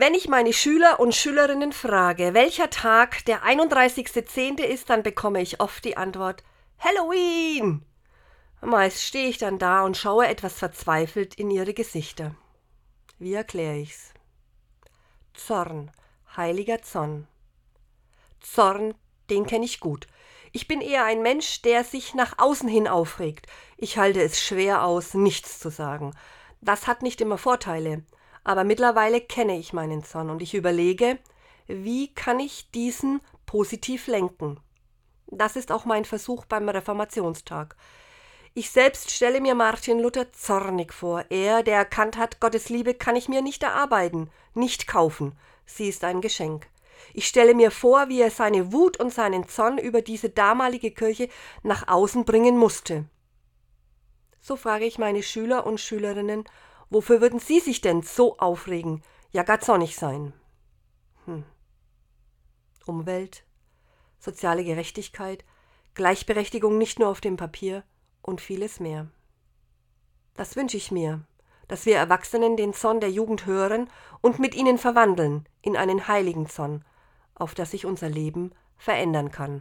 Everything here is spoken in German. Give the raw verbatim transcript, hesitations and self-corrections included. Wenn ich meine Schüler und Schülerinnen frage, welcher Tag der einunddreißigster zehnte ist, dann bekomme ich oft die Antwort Halloween. Meist stehe ich dann da und schaue etwas verzweifelt in ihre Gesichter. Wie erkläre ich's? Zorn, heiliger Zorn. Zorn, den kenne ich gut. Ich bin eher ein Mensch, der sich nach außen hin aufregt. Ich halte es schwer aus, nichts zu sagen. Das hat nicht immer Vorteile, aber mittlerweile kenne ich meinen Zorn und ich überlege, wie kann ich diesen positiv lenken? Das ist auch mein Versuch beim Reformationstag. Ich selbst stelle mir Martin Luther zornig vor. Er, der erkannt hat, Gottes Liebe kann ich mir nicht erarbeiten, nicht kaufen. Sie ist ein Geschenk. Ich stelle mir vor, wie er seine Wut und seinen Zorn über diese damalige Kirche nach außen bringen musste. So frage ich meine Schüler und Schülerinnen, wofür würden sie sich denn so aufregen, ja gar zornig sein? Hm. Umwelt, soziale Gerechtigkeit, Gleichberechtigung nicht nur auf dem Papier und vieles mehr. Das wünsche ich mir, dass wir Erwachsenen den Zorn der Jugend hören und mit ihnen verwandeln in einen heiligen Zorn, auf das sich unser Leben verändern kann.